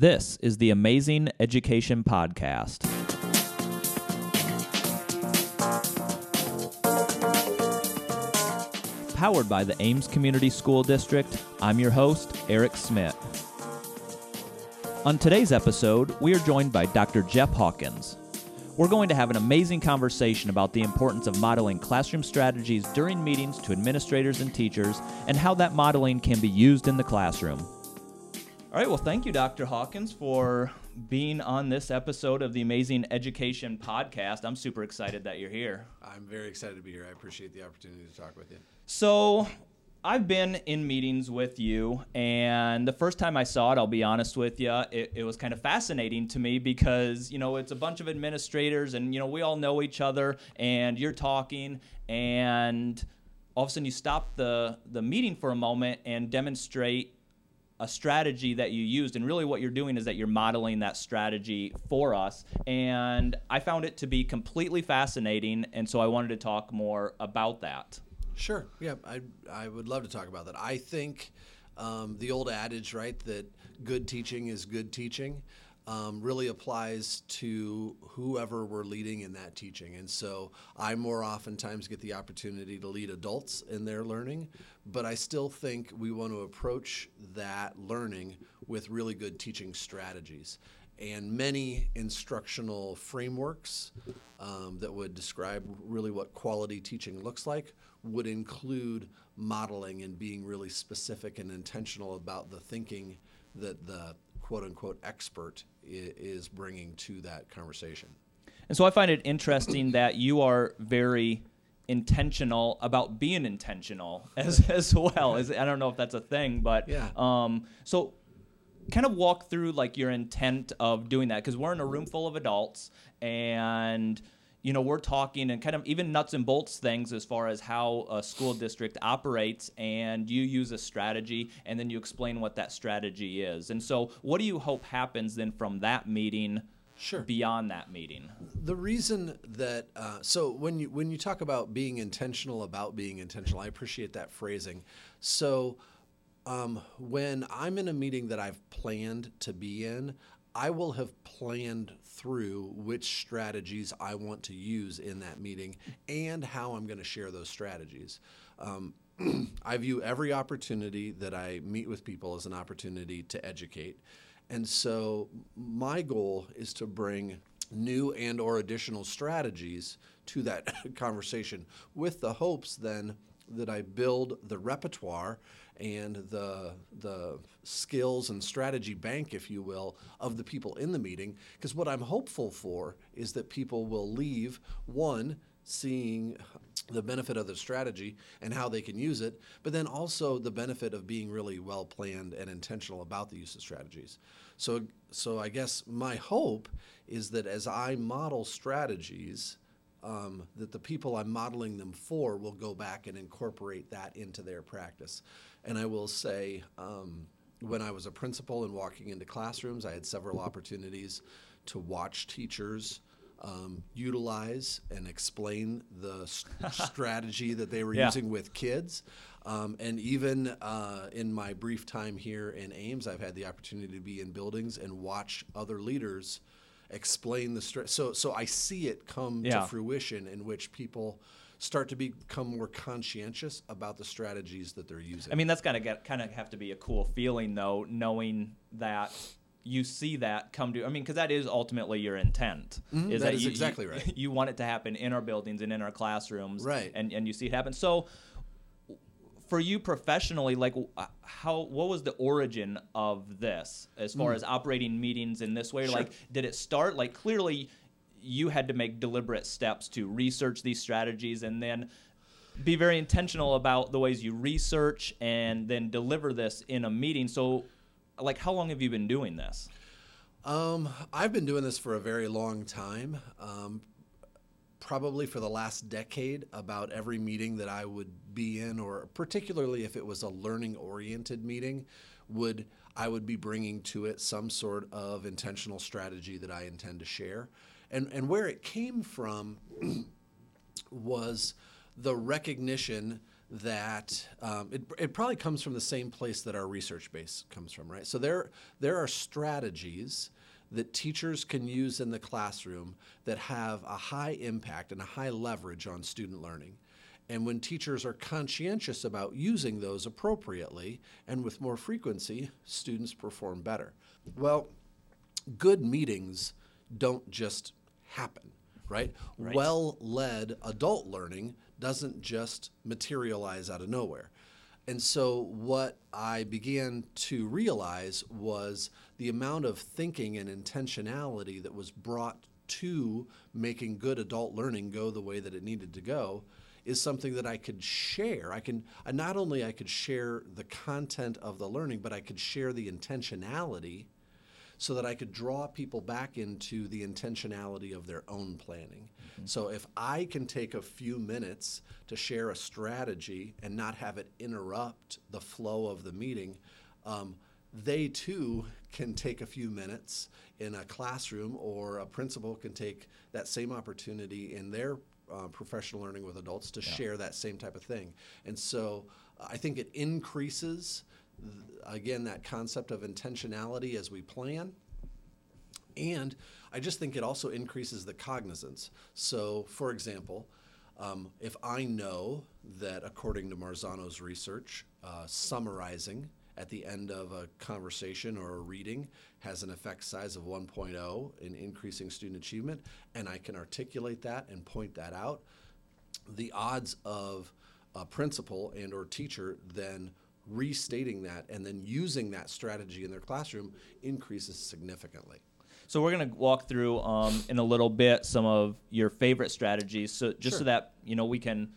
This is the Amazing Education Podcast. Powered by the Ames Community School District, I'm your host, Eric Smith. On today's episode, we are joined by Dr. Jeff Hawkins. We're going to have an amazing conversation about the importance of modeling classroom strategies during meetings to administrators and teachers, and how that modeling can be used in the classroom. All right, well, thank you, Dr. Hawkins, for being on this episode of the Amazing Education Podcast. I'm super excited that you're here. I'm very excited to be here. I appreciate the opportunity to talk with you. So I've been in meetings with you, and the first time I saw it, I'll be honest with you, it was kind of fascinating to me because, you know, it's a bunch of administrators and, you know, we all know each other, and you're talking, and all of a sudden you stop the meeting for a moment and demonstrate a strategy that you used, and really what you're doing is that you're modeling that strategy for us, and I found it to be completely fascinating, and so I wanted to talk more about that. Sure, yeah, I would love to talk about that. I think the old adage, right, that good teaching is good teaching, really applies to whoever we're leading in that teaching. And so I more oftentimes get the opportunity to lead adults in their learning, but I still think we want to approach that learning with really good teaching strategies. And many instructional frameworks that would describe really what quality teaching looks like would include modeling and being really specific and intentional about the thinking that the quote-unquote expert is bringing to that conversation. And so I find it interesting that you are very intentional about being intentional as well. I don't know if that's a thing, but yeah. So kind of walk through like your intent of doing that, because we're in a room full of adults and, you know, we're talking and kind of even nuts and bolts things as far as how a school district operates, and you use a strategy and then you explain what that strategy is. And so what do you hope happens then from that meeting? Sure. Beyond that meeting? The reason that, so when you talk about being intentional about being intentional, I appreciate that phrasing. So when I'm in a meeting that I've planned to be in, I will have planned through which strategies I want to use in that meeting and how I'm going to share those strategies. I view every opportunity that I meet with people as an opportunity to educate. And so my goal is to bring new and or additional strategies to that conversation with the hopes then that I build the repertoire and the skills and strategy bank, if you will, of the people in the meeting. Because what I'm hopeful for is that people will leave, one, seeing the benefit of the strategy and how they can use it, but then also the benefit of being really well planned and intentional about the use of strategies. So I guess my hope is that as I model strategies, that the people I'm modeling them for will go back and incorporate that into their practice. And I will say, when I was a principal and walking into classrooms, I had several opportunities to watch teachers utilize and explain the strategy that they were using with kids. And even in my brief time here in Ames, I've had the opportunity to be in buildings and watch other leaders explain the stress. So I see it come to fruition, in which people start to become more conscientious about the strategies that they're using. I mean, that's kind of have to be a cool feeling, though, knowing that you see that come to, I mean, because that is ultimately your intent. Mm-hmm. Exactly right. You want it to happen in our buildings and in our classrooms. Right. And you see it happen. So for you professionally, like what was the origin of this as far as operating meetings in this way? Sure. Like, did it start, like, clearly you had to make deliberate steps to research these strategies and then be very intentional about the ways you research and then deliver this in a meeting. So, like, how long have you been doing this? I've been doing this for a very long time. Probably for the last decade, about every meeting that I would be in, or particularly if it was a learning-oriented meeting, I would be bringing to it some sort of intentional strategy that I intend to share. And where it came from was the recognition that it probably comes from the same place that our research base comes from, right? So there are strategies that teachers can use in the classroom that have a high impact and a high leverage on student learning. And when teachers are conscientious about using those appropriately and with more frequency, students perform better. Well, good meetings don't just happen, right? Right. Well-led adult learning doesn't just materialize out of nowhere. And so what I began to realize was the amount of thinking and intentionality that was brought to making good adult learning go the way that it needed to go is something that I could share. I could share the content of the learning, but I could share the intentionality so that I could draw people back into the intentionality of their own planning. Mm-hmm. So if I can take a few minutes to share a strategy and not have it interrupt the flow of the meeting, they too can take a few minutes in a classroom, or a principal can take that same opportunity in their professional learning with adults to share that same type of thing. And so I think it increases, again, that concept of intentionality as we plan. And I just think it also increases the cognizance. So, for example, if I know that, according to Marzano's research, summarizing at the end of a conversation or a reading has an effect size of 1.0 in increasing student achievement, and I can articulate that and point that out, the odds of a principal and or teacher then restating that and then using that strategy in their classroom increases significantly. So we're going to walk through in a little bit some of your favorite strategies, so just so that we can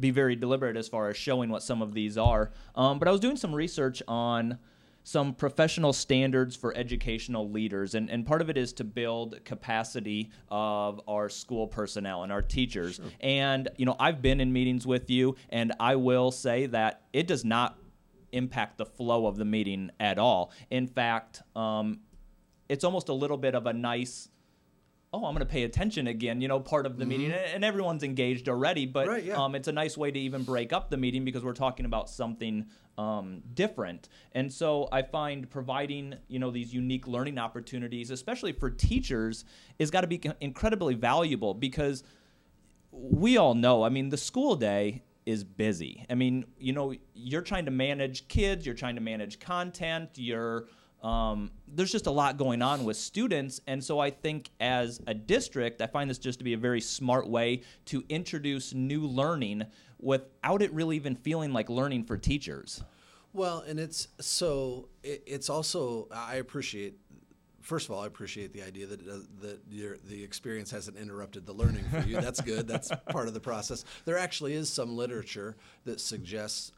be very deliberate as far as showing what some of these are. But I was doing some research on some professional standards for educational leaders, and part of it is to build capacity of our school personnel and our teachers. Sure. And, I've been in meetings with you, and I will say that it does not impact the flow of the meeting at all. In fact, it's almost a little bit of a nice, oh, I'm going to pay attention again, part of the meeting, and everyone's engaged already, but it's a nice way to even break up the meeting because we're talking about something different. And so I find providing, these unique learning opportunities, especially for teachers, is got to be incredibly valuable, because we all know, the school day is busy. You're trying to manage kids, you're trying to manage content, there's just a lot going on with students. And so I think as a district, I find this just to be a very smart way to introduce new learning without it really even feeling like learning for teachers. Well, and it's also, I appreciate the idea that the experience hasn't interrupted the learning for you. That's good. That's part of the process. There actually is some literature that suggests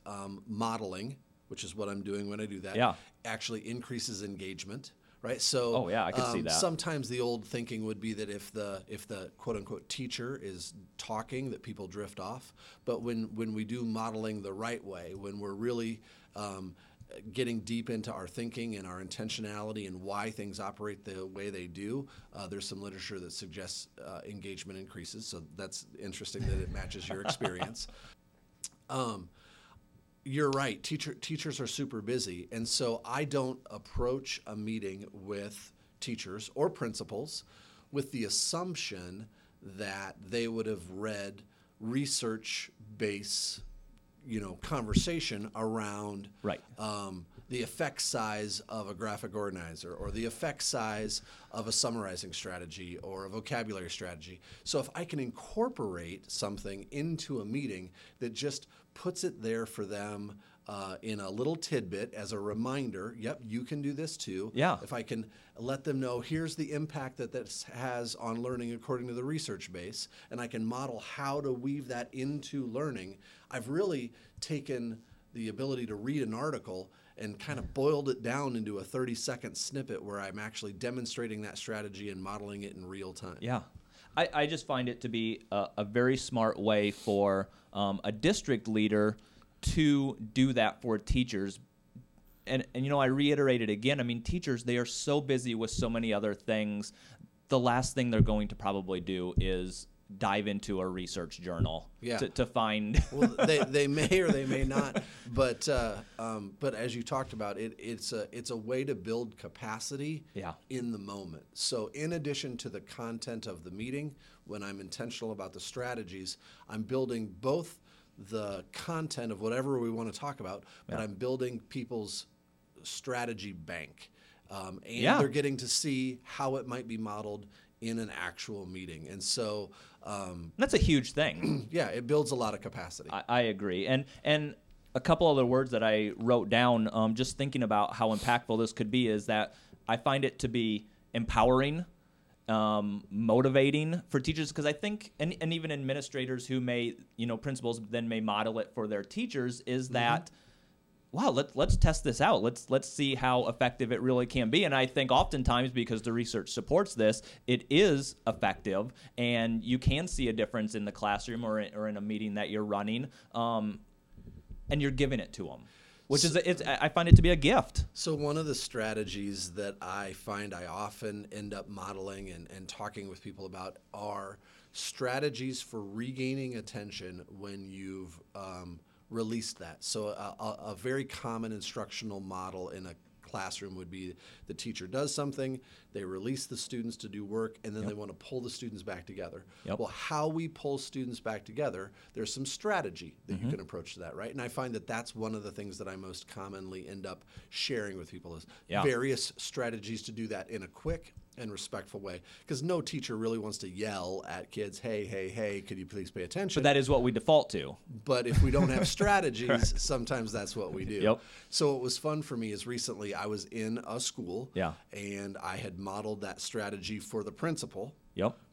modeling, which is what I'm doing when I do that, actually increases engagement, right? So I can see that. Sometimes the old thinking would be that if the quote-unquote teacher is talking, that people drift off. But when we do modeling the right way, when we're really getting deep into our thinking and our intentionality and why things operate the way they do, there's some literature that suggests engagement increases. So that's interesting that it matches your experience. You're right. Teachers are super busy. And so I don't approach a meeting with teachers or principals with the assumption that they would have read research-based, conversation around the effect size of a graphic organizer, or the effect size of a summarizing strategy, or a vocabulary strategy. So if I can incorporate something into a meeting that just puts it there for them in a little tidbit as a reminder, yep, you can do this too. Yeah. If I can let them know, here's the impact that this has on learning according to the research base, and I can model how to weave that into learning, I've really taken the ability to read an article and kind of boiled it down into a 30-second snippet where I'm actually demonstrating that strategy and modeling it in real time. Yeah. I just find it to be a very smart way for a district leader to do that for teachers. And I reiterate it again, teachers, they are so busy with so many other things. The last thing they're going to probably do is dive into a research journal to find. Well, they may or they may not, but as you talked about, it's a way to build capacity in the moment. So in addition to the content of the meeting, when I'm intentional about the strategies, I'm building both the content of whatever we want to talk about, but I'm building people's strategy bank. And they're getting to see how it might be modeled in an actual meeting. And so that's a huge thing. It builds a lot of capacity. I agree. And a couple other words that I wrote down, just thinking about how impactful this could be, is that I find it to be empowering, motivating for teachers, because I think, and even administrators who may, principals then may model it for their teachers, is that wow, let's test this out. Let's see how effective it really can be. And I think oftentimes, because the research supports this, it is effective, and you can see a difference in the classroom or in a meeting that you're running, and you're giving it to them, which I find it to be a gift. So one of the strategies that I find I often end up modeling and talking with people about are strategies for regaining attention when you've released that. So a very common instructional model in a classroom would be the teacher does something, they release the students to do work, and then they want to pull the students back together. Well, how we pull students back together, there's some strategy that you can approach to that, right? And I find that that's one of the things that I most commonly end up sharing with people is various strategies to do that in a quick and respectful way, because no teacher really wants to yell at kids, hey, could you please pay attention? But that is what we default to. But if we don't have strategies, sometimes that's what we do. So what was fun for me is recently I was in a school and I had modeled that strategy for the principal,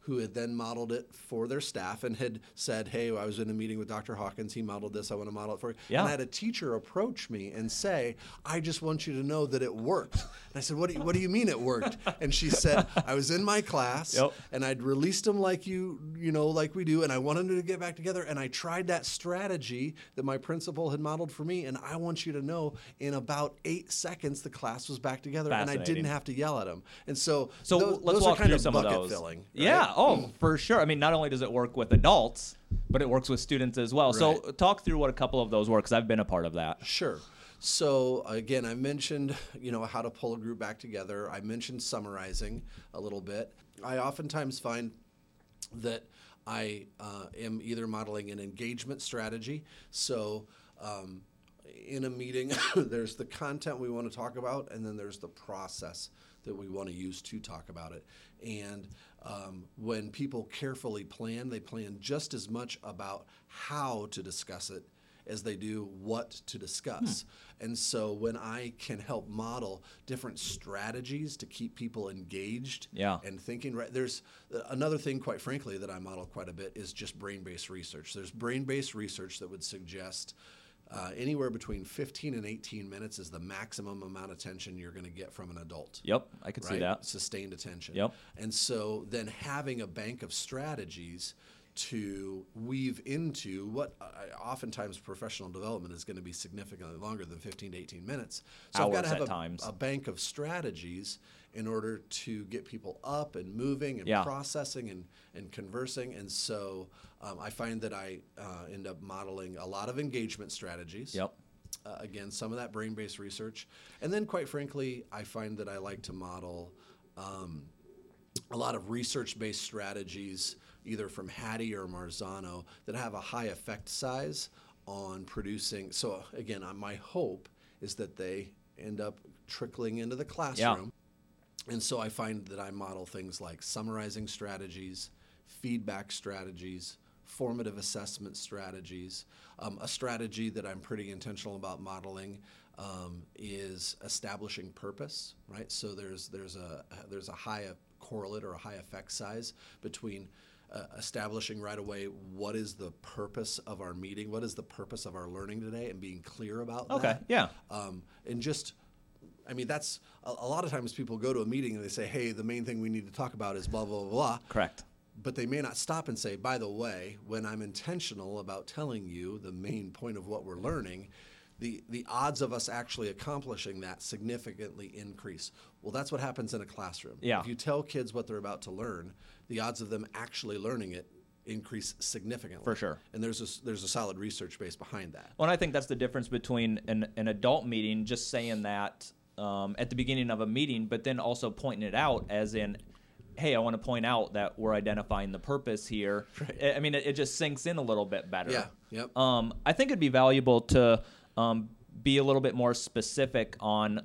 who had then modeled it for their staff and had said, hey, I was in a meeting with Dr. Hawkins, he modeled this, I want to model it for you. And I had a teacher approach me and say, I just want you to know that it worked. And I said, what do you mean it worked? And she said, I was in my class and I'd released them like like we do, and I wanted them to get back together, and I tried that strategy that my principal had modeled for me, and I want you to know in about 8 seconds the class was back together and I didn't have to yell at them. And so let's walk through some of those. Those are kind of bucket filling. Right? Yeah. Oh, for sure. I mean, not only does it work with adults, but it works with students as well. Right. So talk through what a couple of those were, because I've been a part of that. Sure. So again, I mentioned, how to pull a group back together. I mentioned summarizing a little bit. I oftentimes find that I am either modeling an engagement strategy. So in a meeting, there's the content we want to talk about, and then there's the process that we want to use to talk about it. And when people carefully plan, they plan just as much about how to discuss it as they do what to discuss. And so when I can help model different strategies to keep people engaged and thinking, right, there's another thing, quite frankly, that I model quite a bit is just brain-based research. There's brain-based research that would suggest anywhere between 15 and 18 minutes is the maximum amount of attention you're going to get from an adult. I could see that. Sustained attention. And so then having a bank of strategies to weave into what oftentimes professional development is going to be significantly longer than 15 to 18 minutes. So I've got to have a bank of strategies in order to get people up and moving and processing and conversing. And so I find that I end up modeling a lot of engagement strategies. Again, some of that brain-based research. And then, quite frankly, I find that I like to model a lot of research-based strategies, either from Hattie or Marzano, that have a high effect size on producing. So, again, my hope is that they end up trickling into the classroom. And so I find that I model things like summarizing strategies, feedback strategies, formative assessment strategies. A strategy that I'm pretty intentional about modeling is establishing purpose, right? So there's a high correlate or a high effect size between establishing right away what is the purpose of our meeting, what is the purpose of our learning today, and being clear about that. And just... I mean, that's a lot of times people go to a meeting and they say, hey, the main thing we need to talk about is blah, blah, blah. Correct. But they may not stop and say, by the way, when I'm intentional about telling you the main point of what we're learning, the odds of us actually accomplishing that significantly increase. Well, that's what happens in a classroom. If you tell kids what they're about to learn, the odds of them actually learning it increase significantly. For sure. And there's a solid research base behind that. Well, and I think that's the difference between an adult meeting just saying that at the beginning of a meeting, but then also pointing it out as in, hey, I want to point out that we're identifying the purpose here. Right. I mean, it just sinks in a little bit better. Yeah. Yep. I think it'd be valuable to be a little bit more specific on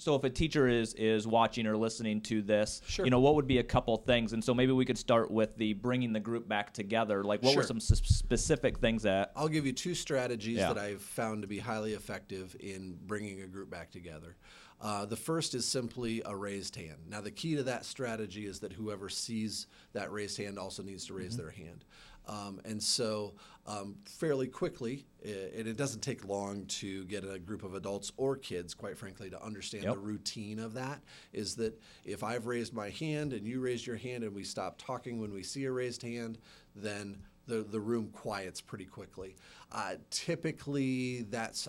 so if a teacher is watching or listening to this, sure, what would be a couple things? And so maybe we could start with the bringing the group back together. Like, what sure were some specific things that... I'll give you two strategies that I've found to be highly effective in bringing a group back together. The first is simply a raised hand. Now, the key to that strategy is that whoever sees that raised hand also needs to raise their hand. And so fairly quickly, and it doesn't take long to get a group of adults or kids, quite frankly, to understand the routine of that, is that if I've raised my hand and you raised your hand and we stop talking when we see a raised hand, then the room quiets pretty quickly. Typically,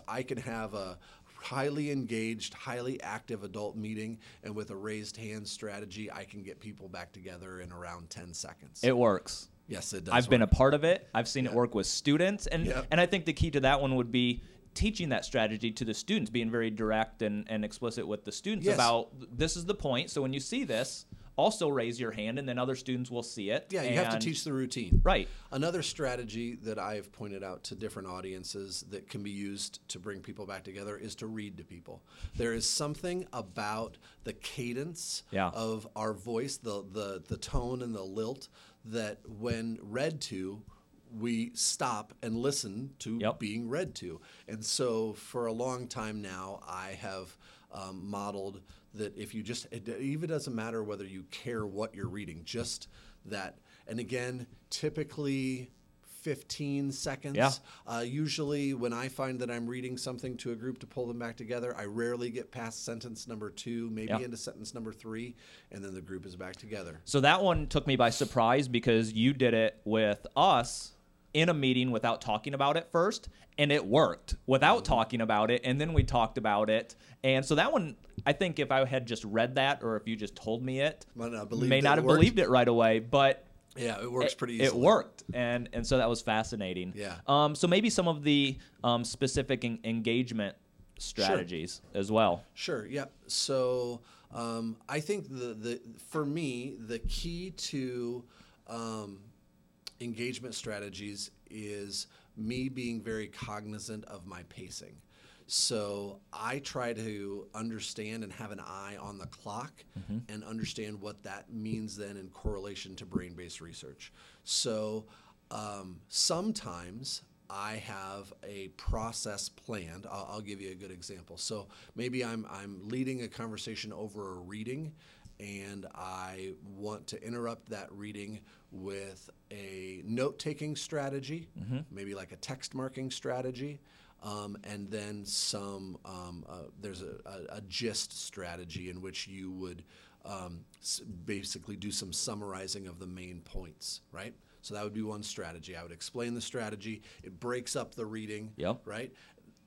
I can have a highly engaged, highly active adult meeting, and with a raised hand strategy, I can get people back together in around 10 seconds. It works. Yes, it does. I've been a part of it. I've seen it work with students. And I think the key to that one would be teaching that strategy to the students, being very direct and explicit with the students about this is the point. So when you see this, also raise your hand, and then other students will see it. Yeah, you have to teach the routine. Right. Another strategy that I've pointed out to different audiences that can be used to bring people back together is to read to people. There is something about the cadence of our voice, the tone and the lilt, that when read to, we stop and listen to being read to. And so for a long time now, I have modeled that if you just, it even doesn't matter whether you care what you're reading, just that. And again, typically 15 seconds. Yeah. Usually when I find that I'm reading something to a group to pull them back together, I rarely get past sentence number 2, maybe into sentence number 3, and then the group is back together. So that one took me by surprise because you did it with us in a meeting without talking about it first, and it worked without talking about it, and then we talked about it. And so that one, I think if I had just read that or if you just told me it, may not have believed it right away, but yeah, it works pretty easily. It worked, and so that was fascinating. Yeah. So maybe some of the specific engagement strategies as well. Sure, yep. So I think for me, the key to engagement strategies is me being very cognizant of my pacing. So I try to understand and have an eye on the clock and understand what that means then in correlation to brain-based research. So sometimes I have a process planned. I'll give you a good example. So maybe I'm leading a conversation over a reading, and I want to interrupt that reading with a note-taking strategy, maybe like a text marking strategy. And then some, there's a gist strategy in which you would basically do some summarizing of the main points, right? So that would be one strategy. I would explain the strategy. It breaks up the reading, right?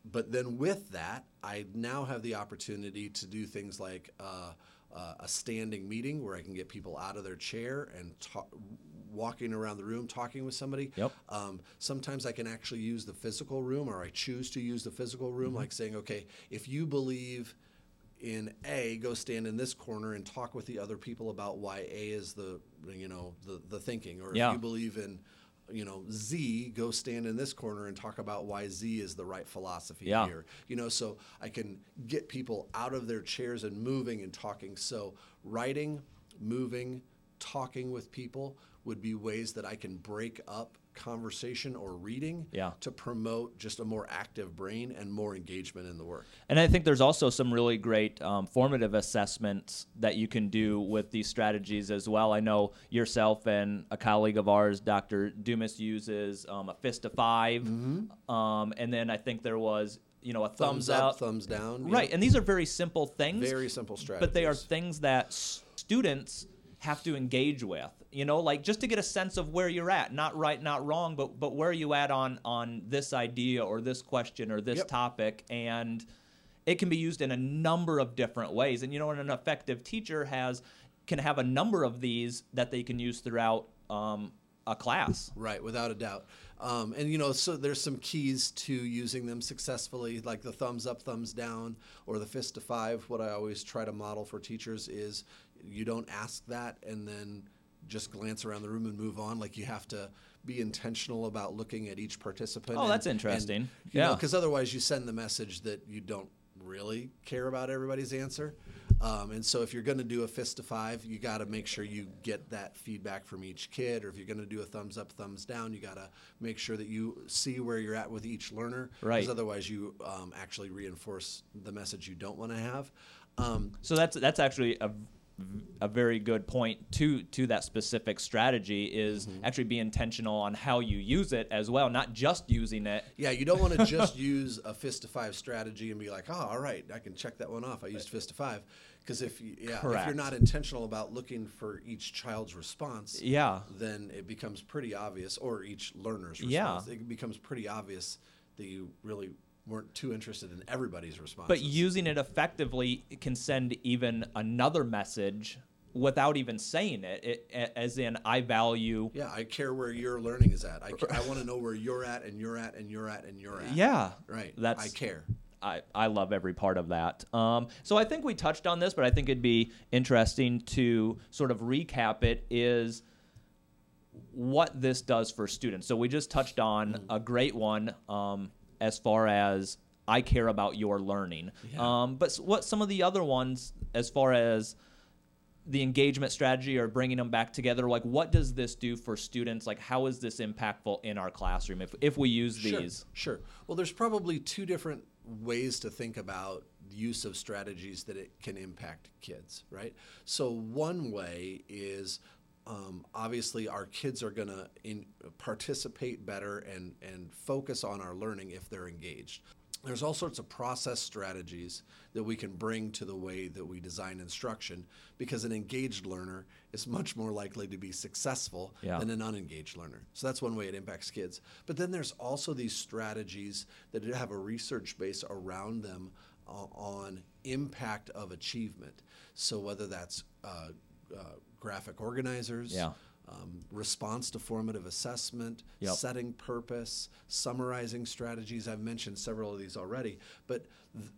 But then with that, I now have the opportunity to do things like a standing meeting where I can get people out of their chair and walking around the room, talking with somebody. Sometimes I can actually use the physical room, or I choose to use the physical room, like saying, okay, if you believe in A, go stand in this corner and talk with the other people about why A is the thinking, or if you believe in Z, go stand in this corner and talk about why Z is the right philosophy here. So I can get people out of their chairs and moving and talking. So writing, moving, talking with people would be ways that I can break up conversation or reading to promote just a more active brain and more engagement in the work. And I think there's also some really great formative assessments that you can do with these strategies as well. I know yourself and a colleague of ours, Dr. Dumas, uses a fist of 5. And then I think there was a thumbs up, thumbs down. Right. And these are very simple things. Very simple strategies. But they are things that students have to engage with, just to get a sense of where you're at, not right, not wrong, but where are you at on this idea or this question or this topic. And it can be used in a number of different ways. And an effective teacher can have a number of these that they can use throughout a class. Right, without a doubt. And, you know, so there's some keys to using them successfully, like the thumbs up, thumbs down, or the fist to five. What I always try to model for teachers is you don't ask that and then just glance around the room and move on. Like, you have to be intentional about looking at each participant. Oh, that's interesting. Yeah. Because otherwise you send the message that you don't really care about everybody's answer. And so if you're going to do a fist to five, you got to make sure you get that feedback from each kid. Or if you're going to do a thumbs up, thumbs down, you got to make sure that you see where you're at with each learner. Right. Because otherwise you actually reinforce the message you don't want to have. So that's actually a very good point to that specific strategy is actually be intentional on how you use it as well, not just using it. Yeah, you don't want to just use a fist to five strategy and be like, oh, all right, I can check that one off. I used fist to five. Because if you're not intentional about looking for each child's response, then it becomes pretty obvious, or each learner's response, it becomes pretty obvious that you really weren't too interested in everybody's responses. But using it effectively can send even another message without even saying it as in, I value... Yeah, I care where your learning is at. I want to know where you're at, and you're at, and you're at, and you're at. Yeah. Right. I care. I love every part of that. So I think we touched on this, but I think it'd be interesting to sort of recap it is... what this does for students. So we just touched on a great one as far as I care about your learning. Yeah. But what some of the other ones as far as the engagement strategy or bringing them back together, like what does this do for students? Like how is this impactful in our classroom if we use these? Sure. Well, there's probably two different ways to think about use of strategies that it can impact kids, right? So one way is obviously our kids are going to participate better and focus on our learning if they're engaged. There's all sorts of process strategies that we can bring to the way that we design instruction, because an engaged learner is much more likely to be successful than an unengaged learner. So that's one way it impacts kids. But then there's also these strategies that have a research base around them on impact of achievement. So whether that's graphic organizers, response to formative assessment, setting purpose, summarizing strategies. I've mentioned several of these already, but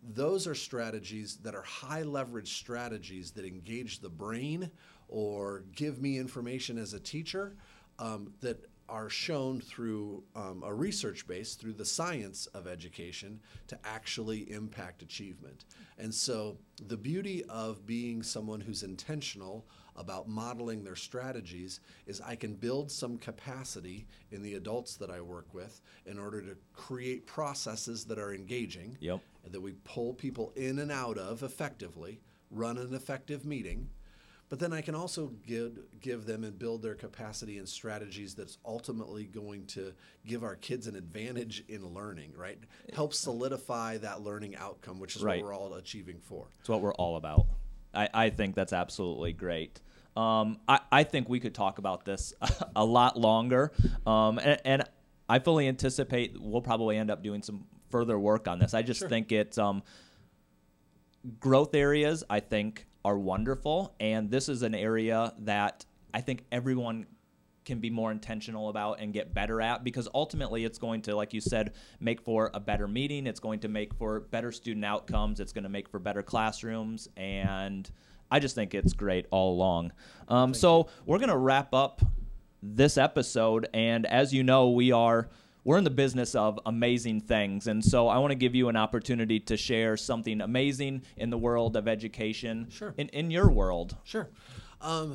those are strategies that are high leverage strategies that engage the brain or give me information as a teacher that are shown through a research base, through the science of education, to actually impact achievement. And so the beauty of being someone who's intentional about modeling their strategies is I can build some capacity in the adults that I work with in order to create processes that are engaging, that we pull people in and out of effectively, run an effective meeting. But then I can also give them and build their capacity and strategies that's ultimately going to give our kids an advantage in learning, right? Help solidify that learning outcome, which is what we're all achieving for. It's what we're all about. I think that's absolutely great. I think we could talk about this a lot longer. And I fully anticipate we'll probably end up doing some further work on this. I just think it's growth areas, I think, are wonderful, and this is an area that I think everyone can be more intentional about and get better at, because ultimately it's going to, like you said, make for a better meeting. It's going to make for better student outcomes. It's going to make for better classrooms, and I just think it's great all along. So we're going to wrap up this episode, and as you know, we're in the business of amazing things, and so I want to give you an opportunity to share something amazing in the world of education, in your world. Sure.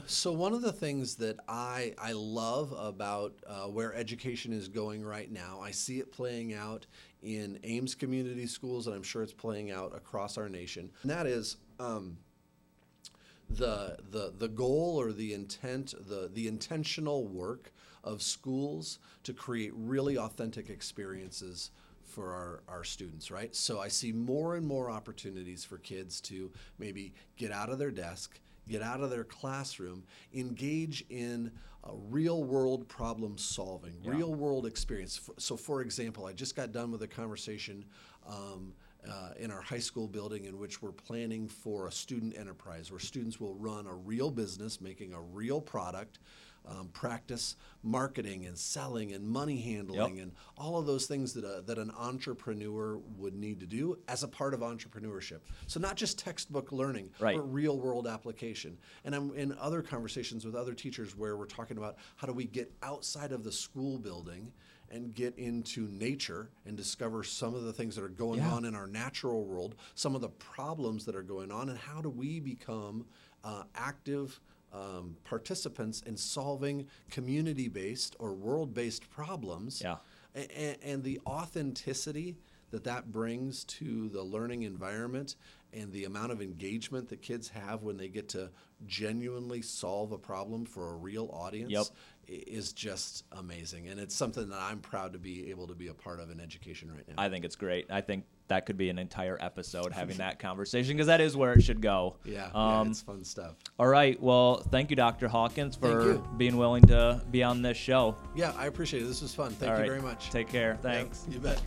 So one of the things that I love about where education is going right now, I see it playing out in Ames Community Schools, and I'm sure it's playing out across our nation, and that is the goal or the intent, the intentional work of schools to create really authentic experiences for our students, right? So I see more and more opportunities for kids to maybe get out of their desk, get out of their classroom, engage in real-world problem solving, real-world experience. So for example, I just got done with a conversation in our high school building, in which we're planning for a student enterprise where students will run a real business, making a real product, practice marketing and selling and money handling, yep, and all of those things that that an entrepreneur would need to do as a part of entrepreneurship. So not just textbook learning, right, but real world application. And I'm in other conversations with other teachers where we're talking about how do we get outside of the school building and get into nature and discover some of the things that are going, yeah, on in our natural world, some of the problems that are going on, and how do we become active participants in solving community-based or world-based problems, yeah, and the authenticity that that brings to the learning environment and the amount of engagement that kids have when they get to genuinely solve a problem for a real audience, yep, is just amazing. And it's something that I'm proud to be able to be a part of in education right now. I think it's great. I think that could be an entire episode, having that conversation, because that is where it should go. Yeah, yeah, it's fun stuff. All right. Well, thank you, Dr. Hawkins, for being willing to be on this show. Yeah, I appreciate it. This was fun. Thank you very much. Take care. Thanks. Yep, you bet.